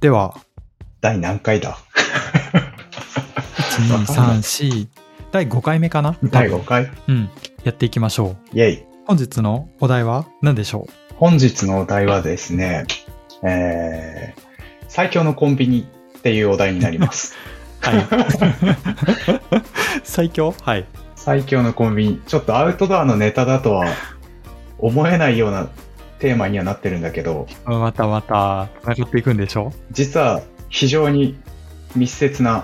では第何回だ1、2、3、4 第5回目かな。第5回、うん、やっていきましょう。イエイ。本日のお題は何でしょう。本日のお題はですね、最強のコンビニっていうお題になりますはい最強、はい、最強のコンビニ。ちょっとアウトドアのネタだとは思えないようなテーマにはなってるんだけど、またつながっていくんでしょ。実は非常に密接な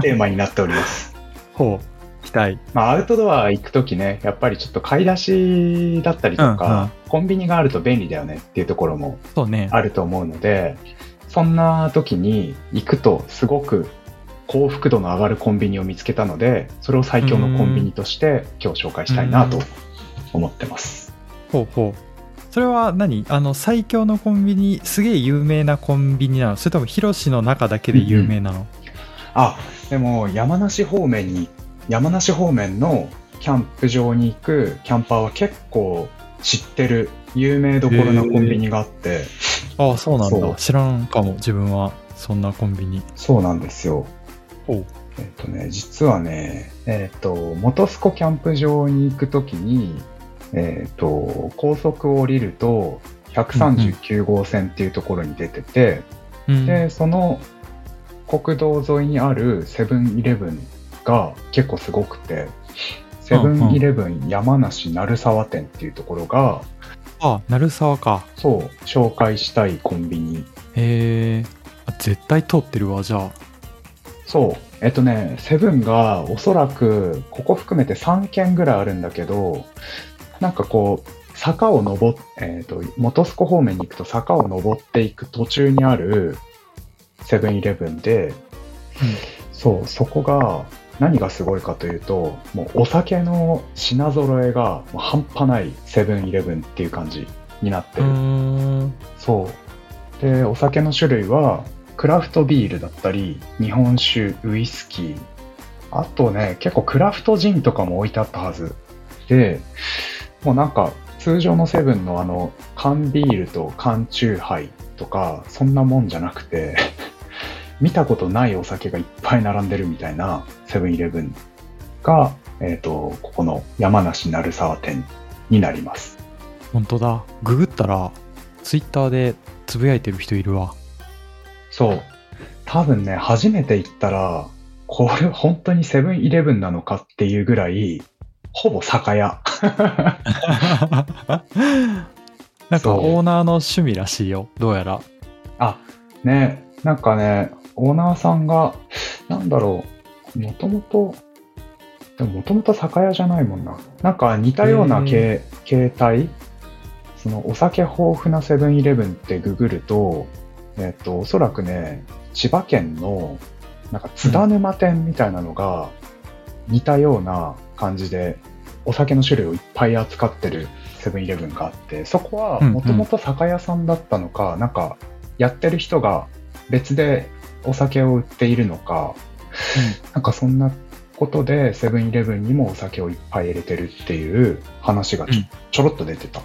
テーマになっておりますほう、期待。まあ、アウトドア行くときね、やっぱりちょっと買い出しだったりとか、うんうん、コンビニがあると便利だよねっていうところもあると思うので、そんな時に行くとすごく幸福度の上がるコンビニを見つけたので、それを最強のコンビニとして今日紹介したいなと思ってます。ほうほう。それは何、最強のコンビニ、すげえ有名なコンビニなの、それとも広志の中だけで有名なの。うん、あ、でも山梨方面のキャンプ場に行くキャンパーは結構知ってる有名どころなコンビニがあって、あ、そうなんだ。知らんかも自分はそんなコンビニ。そうなんですよ。ほう。実はね、本栖湖キャンプ場に行くときに。高速を降りると139号線っていうところに出てて、うんうん、でその国道沿いにあるセブンイレブンが結構すごくて、セブンイレブン山梨鳴沢店っていうところが、あ、鳴沢か。そう、紹介したいコンビニ。へえ、絶対通ってるわ。じゃあそう、セブンがおそらくここ含めて3軒ぐらいあるんだけど、なんかこう坂を登って、本栖湖方面に行くと坂を登っていく途中にあるセブンイレブンで、うん、そう、そこが何がすごいかというと、もうお酒の品揃えがもう半端ないセブンイレブンっていう感じになってる。そうで、お酒の種類はクラフトビールだったり日本酒、ウイスキー、あとね結構クラフトジンとかも置いてあったはずで、もうなんか通常のセブンの缶ビールと缶チューハイとかそんなもんじゃなくて見たことないお酒がいっぱい並んでるみたいなセブンイレブンが、ここの山梨鳴沢店になります。本当だ、ググったらツイッターでつぶやいてる人いるわ。そう、多分ね、初めて行ったらこれ本当にセブンイレブンなのかっていうぐらいほぼ酒屋なんかオーナーの趣味らしいよ、どうやら。あ、ね、なんかね、オーナーさんがなんだろう、もともと酒屋じゃないもんな、なんか似たような形態、そのお酒豊富なセブンイレブンってググると、おそらくね、千葉県のなんか津田沼店みたいなのが似たような感じでお酒の種類をいっぱい扱ってるセブンイレブンがあって、そこはもともと酒屋さんだったのか、うんうん、なんかやってる人が別でお酒を売っているのか、うん、なんかそんなことでセブンイレブンにもお酒をいっぱい入れてるっていう話がちょろっと出てた、うん、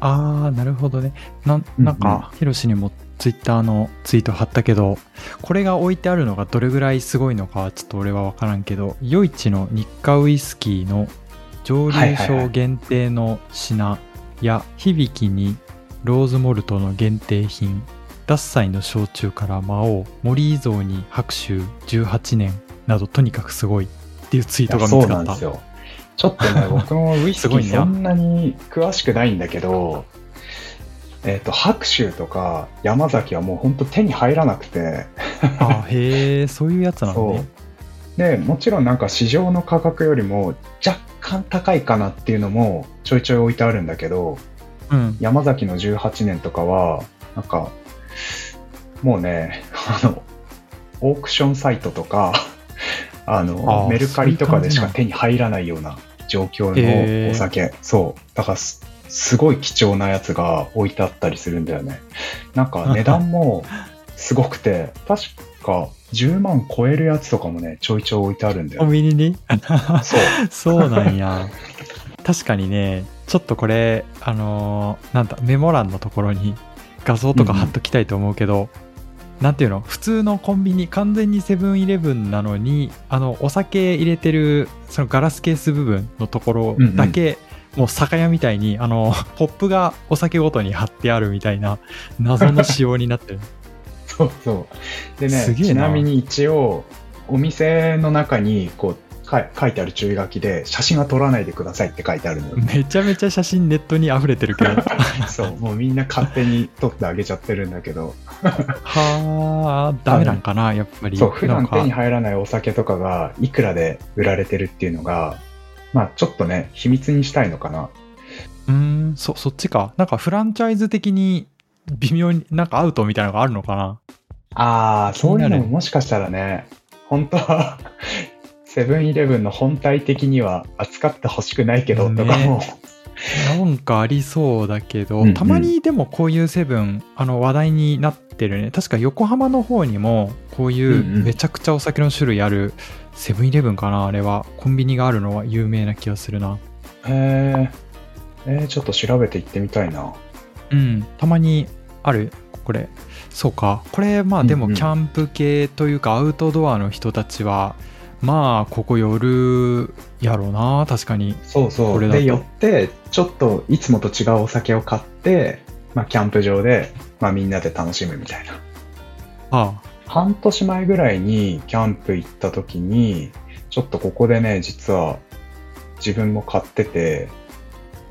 あー、なるほどね。なんかヒロシにもツイッターのツイート貼ったけど、これが置いてあるのがどれぐらいすごいのかちょっと俺は分からんけど、余市の日課ウイスキーの蒸留所限定の品、はいはいはい、や響きにローズモルトの限定品、獺祭の焼酎から魔王、森伊蔵に白州18年など、とにかくすごいっていうツイートが見つかった。そうなんですよ。ちょっとね僕もウイスキーそんなに詳しくないんだけど白州とか山崎はもうほんと手に入らなくてあ、へえ、そういうやつなんだね。でもちろんなんか市場の価格よりも若干高いかなっていうのもちょいちょい置いてあるんだけど、うん、山崎の18年とかはなんかもうね、オークションサイトとかメルカリとかでしか手に入らないような状況のお酒、そうだからすごい貴重なやつが置いてあったりするんだよね。なんか値段もすごくて確か10万超えるやつとかもねちょいちょい置いてあるんだよ、コンビニにそうなんや確かにね、ちょっとこれなんだ、メモ欄のところに画像とか貼っときたいと思うけど、うん、なんていうの、普通のコンビニ、完全にセブンイレブンなのに、お酒入れてるそのガラスケース部分のところだけ、うんうん、もう酒屋みたいにポップがお酒ごとに貼ってあるみたいな謎の仕様になってる。そうそう。でね、ちなみに一応お店の中にこう書いてある注意書きで、写真は撮らないでくださいって書いてあるのよ。めちゃめちゃ写真ネットに溢れてるけど。そう、もうみんな勝手に撮ってあげちゃってるんだけど。はあ、ダメなんかなやっぱり。そう、普段手に入らないお酒とかがいくらで売られてるっていうのが。まあちょっとね、秘密にしたいのかな。そっちか。なんかフランチャイズ的に微妙になんかアウトみたいなのがあるのかな。ああ、そういうのももしかしたらね、本当はセブンイレブンの本体的には扱ってほしくないけどとかも、ね、なんかありそうだけど、うんうん、たまにでもこういうセブン話題になってるね。確か横浜の方にもこういうめちゃくちゃお酒の種類ある、うんうん、セブンイレブンかな、あれはコンビニがあるのは有名な気がするな。へえ、ちょっと調べて行ってみたいな。うん、たまにある。これそうか、これまあでもキャンプ系というかアウトドアの人たちは、うんうん、まあここ寄るやろうな。確かにそうそう、これだとで寄ってちょっといつもと違うお酒を買って、まあ、キャンプ場で、まあ、みんなで楽しむみたいな。ああ、半年前ぐらいにキャンプ行った時にちょっとここでね、実は自分も買ってて、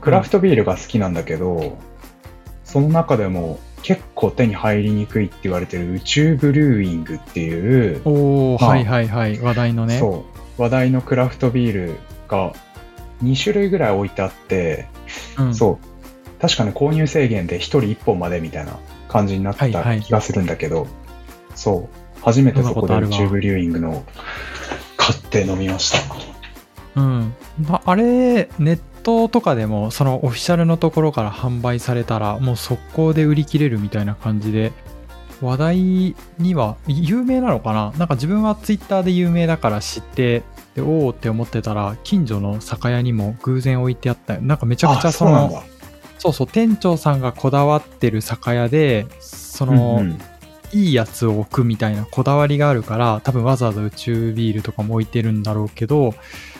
クラフトビールが好きなんだけど、うん、その中でも結構手に入りにくいって言われてる宇宙ブルーイングっていう、おー、はいはいはい、話題のね。そう、話題のクラフトビールが2種類ぐらい置いてあって、うん、そう、確かね、購入制限で1人1本までみたいな感じになった気がするんだけど、はいはい、そう、初めてそこで宇宙ブルーイングの買って飲みました。うん、あれネットとかでもそのオフィシャルのところから販売されたらもう速攻で売り切れるみたいな感じで、話題には有名なのかな。なんか自分はツイッターで有名だから知ってで、おーって思ってたら近所の酒屋にも偶然置いてあったよ。なんかめちゃくちゃその、あ、そうなんだ。そうそう、店長さんがこだわってる酒屋でその、うんうん、いいやつを置くみたいなこだわりがあるから、多分わざわざ宇宙ビールとかも置いてるんだろうけど、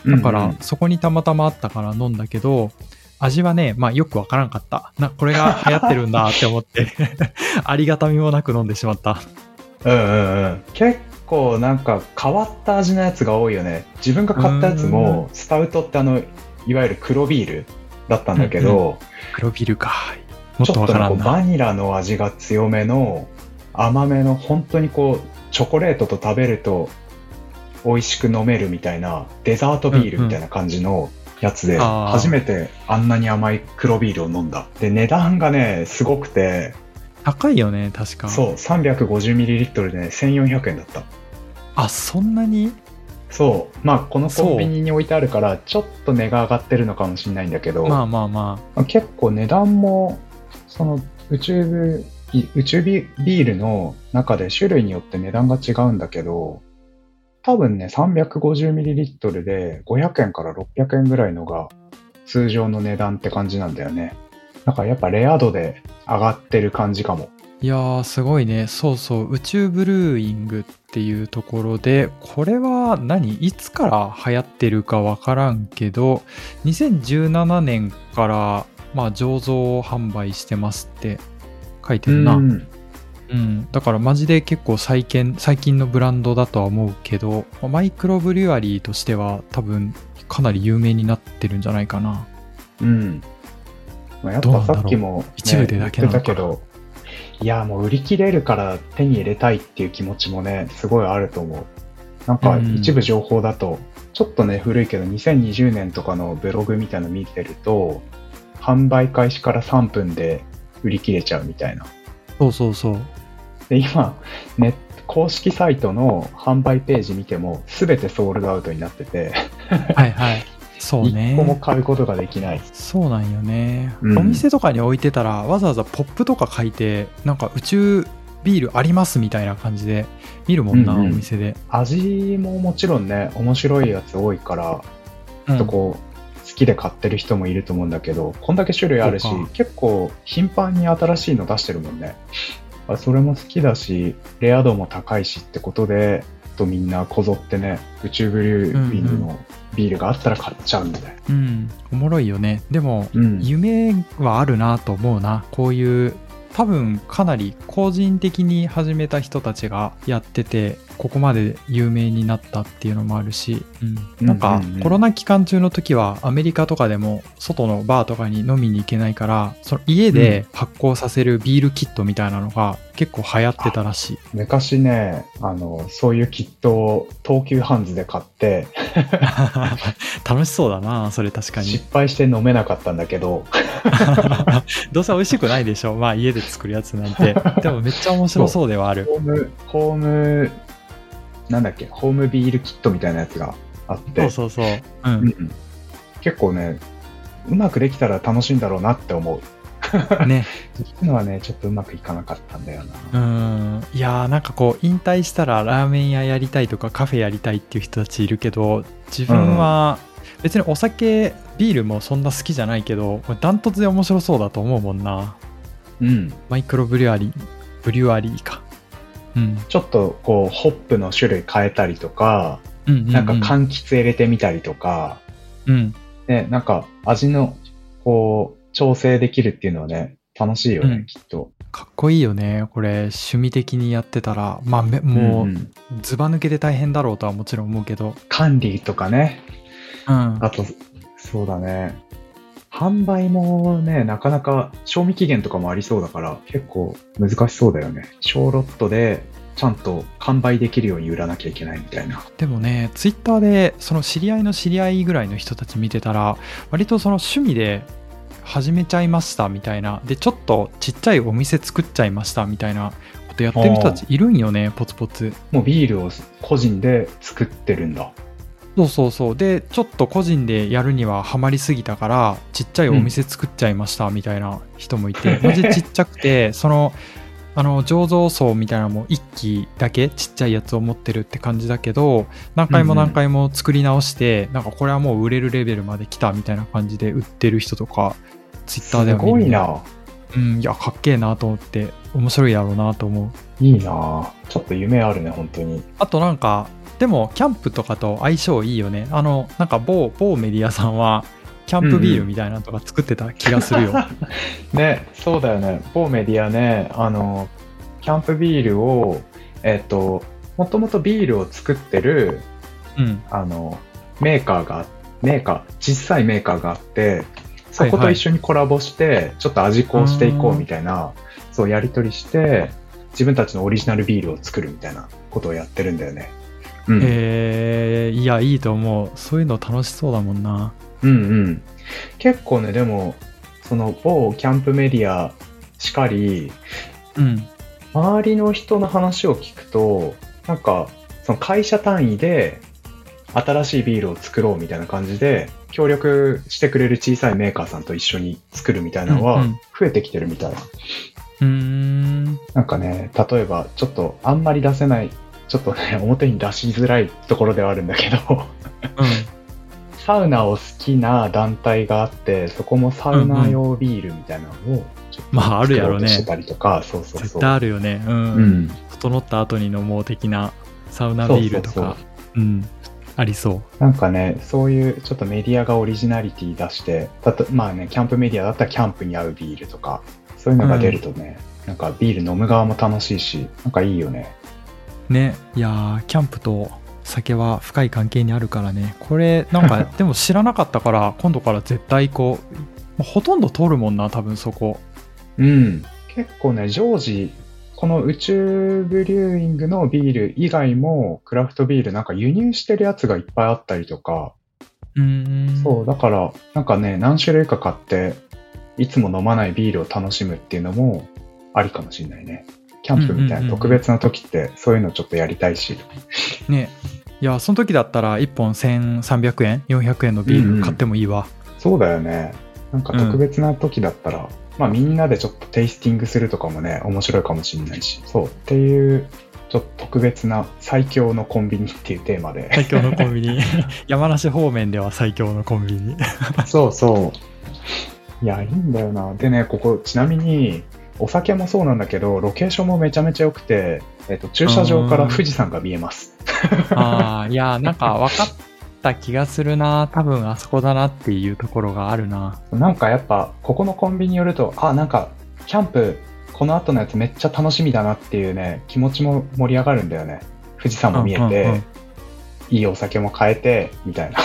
だからそこにたまたまあったから飲んだけど、うんうん、味はね、まあよくわからんかったな。これが流行ってるんだって思ってありがたみもなく飲んでしまった。うんうんうん、結構なんか変わった味のやつが多いよね。自分が買ったやつもスタウトっていわゆる黒ビールだったんだけど、うんうん、黒ビールか、もっとわからんな。ちょっとバニラの味が強めの甘めの、本当にこうチョコレートと食べると美味しく飲めるみたいなデザートビールみたいな感じのやつで、うんうん、初めてあんなに甘い黒ビールを飲んだ。で、値段がねすごくて高いよね。確かそう、 350ml で、ね、1400円だった。あ、そんなに。そう、まあこのコンビニに置いてあるからちょっと値が上がってるのかもしれないんだけど、まあまあまあ、結構値段もその宇宙ビールの中で種類によって値段が違うんだけど、多分ね 350ml で500円から600円ぐらいのが通常の値段って感じなんだよね。だからやっぱレア度で上がってる感じかも。いやー、すごいね。そうそう、宇宙ブルーイングっていうところで、これは何、いつから流行ってるかわからんけど、2017年からまあ醸造販売してますって書いてるな。うん、うん、だからマジで結構最近のブランドだとは思うけど、マイクロブリュアリーとしては多分かなり有名になってるんじゃないかな。うん、まあ、やっぱさっきも、ね、一部でだけなんだけど、いやもう売り切れるから手に入れたいっていう気持ちもねすごいあると思う。なんか一部情報だとちょっとね古いけど、2020年とかのブログみたいなの見てると、販売開始から3分で売り切れちゃうみたいな。そうそうそう。で、今ね公式サイトの販売ページ見ても全てソールドアウトになっててはいはい、そうね、1個も買うことができない。そうなんよね、うん、お店とかに置いてたらわざわざポップとか書いて、なんか宇宙ビールありますみたいな感じで見るもんな、うんうん、お店で。味ももちろんね面白いやつ多いから、うん、ちょっとこう好きで買ってる人もいると思うんだけど、こんだけ種類あるし、結構頻繁に新しいの出してるもんね。それも好きだし、レア度も高いしってことで、みんなこぞってね、宇宙ブルーイングのビールがあったら買っちゃうんだよ。うん、うん、おもろいよね。でも、うん、夢はあるなと思うな。こういう多分かなり個人的に始めた人たちがやってて、ここまで有名になったっていうのもあるし、うん、なんかコロナ期間中の時はアメリカとかでも外のバーとかに飲みに行けないから、その家で発酵させるビールキットみたいなのが結構流行ってたらしい。昔ね、そういうキットを東急ハンズで買って楽しそうだなそれ。確かに失敗して飲めなかったんだけどどうせ美味しくないでしょ、まあ、家で作るやつなんて。でもめっちゃ面白そうではある。ホームなんだっけ、ホームビールキットみたいなやつがあって、そう、うんうん、結構ね、うまくできたら楽しいんだろうなって思うね。そういうのはね、ちょっとうまくいかなかったんだよな。いやー、なんかこう引退したらラーメン屋やりたいとかカフェやりたいっていう人たちいるけど、自分は別にお酒、ビールもそんな好きじゃないけど、ダントツで面白そうだと思うもんな。うん、マイクロブリュアリーか。うん、ちょっとこうホップの種類変えたりとか、なんか柑橘入れてみたりとか、ね、なんか味のこう調整できるっていうのはね、楽しいよね、きっと。かっこいいよね。これ趣味的にやってたら、まあもうずば抜けで大変だろうとはもちろん思うけど。管理とかね。あとそうだね。販売もね、なかなか賞味期限とかもありそうだから結構難しそうだよね。小ロットでちゃんと完売できるように売らなきゃいけないみたいな。でもね、ツイッターでその知り合いの知り合いぐらいの人たち見てたら、割とその趣味で始めちゃいましたみたいな、でちょっとちっちゃいお店作っちゃいましたみたいなことやってる人たちいるんよね。ポツポツもうビールを個人で作ってるんだ。そうで、ちょっと個人でやるにはハマりすぎたからちっちゃいお店作っちゃいましたみたいな人もいて、マジちっちゃくてその醸造槽みたいなのも1基だけちっちゃいやつを持ってるって感じだけど、何回も作り直して、なんかこれはもう売れるレベルまで来たみたいな感じで売ってる人とかツイッターでは見る。すごいな。いや、かっけえなと思って、面白いだろうなと思う。いいな、ちょっと夢あるね本当に。あとなんかでもキャンプとかと相性いいよね。なんか某メディアさんはキャンプビールみたいなのとか作ってた気がするよ。ね、そうだよね。某メディアね、キャンプビールをもともとビールを作ってる、小さいメーカーがあって、そこと一緒にコラボして、ちょっと味こうしていこうみたいな、そうやり取りして自分たちのオリジナルビールを作るみたいなことをやってるんだよね。いや、いいと思う。そういうの楽しそうだもんな。結構ね、でもその某キャンプメディアしかり、周りの人の話を聞くと、なんかその会社単位で新しいビールを作ろうみたいな感じで協力してくれる小さいメーカーさんと一緒に作るみたいなのは増えてきてるみたいな。なんかね、例えばちょっとあんまり出せない、ちょっとね、表に出しづらいところではあるんだけど、サウナを好きな団体があって、そこもサウナ用ビールみたいなのをちょっと作ろうとしてたりとか、そう絶対あるよね。整った後に飲もう的なサウナビールとか、ありそう。なんかね、そういうちょっとメディアがオリジナリティ出して、まあね、キャンプメディアだったらキャンプに合うビールとか、そういうのが出るとね、なんかビール飲む側も楽しいし、なんかいいよね。いや、キャンプと酒は深い関係にあるからね。これなんかでも知らなかったから今度から絶対こう、ほとんど通るもんな多分そこ。結構ね、常時この宇宙ブリューイングのビール以外もクラフトビールなんか輸入してるやつがいっぱいあったりとか、そうだからなんかね、何種類か買っていつも飲まないビールを楽しむっていうのもありかもしれないね。キャンプみたいな特別な時ってそういうのちょっとやりたいしね。いや、その時だったら1本1300円400円のビール買ってもいいわ。そうだよね。なんか特別な時だったら、まあみんなでちょっとテイスティングするとかもね、面白いかもしれないし、そうっていうちょっと特別な最強のコンビニっていうテーマで。最強のコンビニ山梨方面では最強のコンビニそうそう、いやいいんだよな。でね、ここちなみにお酒もそうなんだけどロケーションもめちゃめちゃ良くて、駐車場から富士山が見えますあ、いやなんか分かった気がするな、多分あそこだなっていうところがあるな。なんかやっぱここのコンビニ寄ると、あ、なんかキャンプこの後のやつめっちゃ楽しみだなっていうね、気持ちも盛り上がるんだよね。富士山も見えて、うんうんうん、いいお酒も買えてみたいな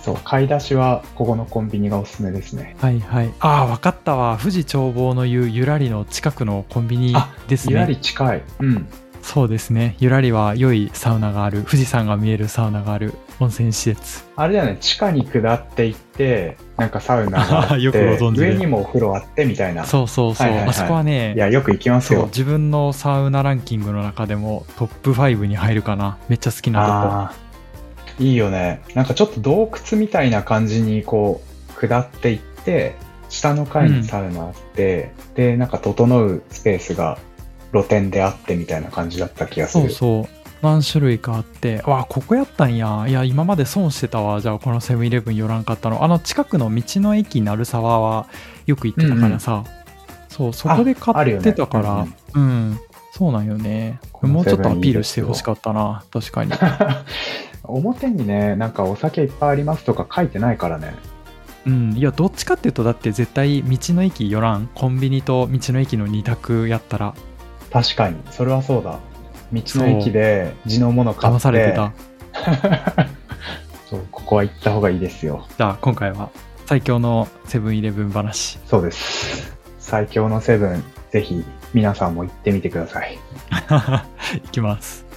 そう、買い出しはここのコンビニがおすすめですね。はいはい。ああ、分かったわ、富士眺望の湯ゆらりの近くのコンビニですね。ゆらり近い、うん、そうですね。ゆらりは良いサウナがある、富士山が見えるサウナがある温泉施設。あれだよね、地下に下っていってなんかサウナがあってよくご存知で、上にもお風呂あってみたいな。そうそうそう、はいはいはい、あそこはね、いやよく行きますよ。そう、自分のサウナランキングの中でもトップ5に入るかな、めっちゃ好きなとこ。いいよね。なんかちょっと洞窟みたいな感じにこう下っていって、下の階にサウナあって、うん、でなんか整うスペースが露天であってみたいな感じだった気がする。そうそう、何種類かあって、わあここやったんや、いや今まで損してたわ、じゃあこのセブンイレブン寄らんかったの。あの近くの道の駅鳴沢はよく行ってたからさ、うんうん、そうそこで買ってたから、ね、うん、うん、そうなんよね。もうちょっとアピールしてほしかったな。確かに表にね、なんかお酒いっぱいありますとか書いてないからね。うん、いやどっちかっていうと、だって絶対道の駅寄らん、コンビニと道の駅の2択やったら。確かにそれはそうだ。道の駅で地のもの買って騙されてたそう、ここは行った方がいいですよ。じゃあ今回は最強のセブンイレブン話。そうです、最強のセブン、ぜひ皆さんも行ってみてください行きます。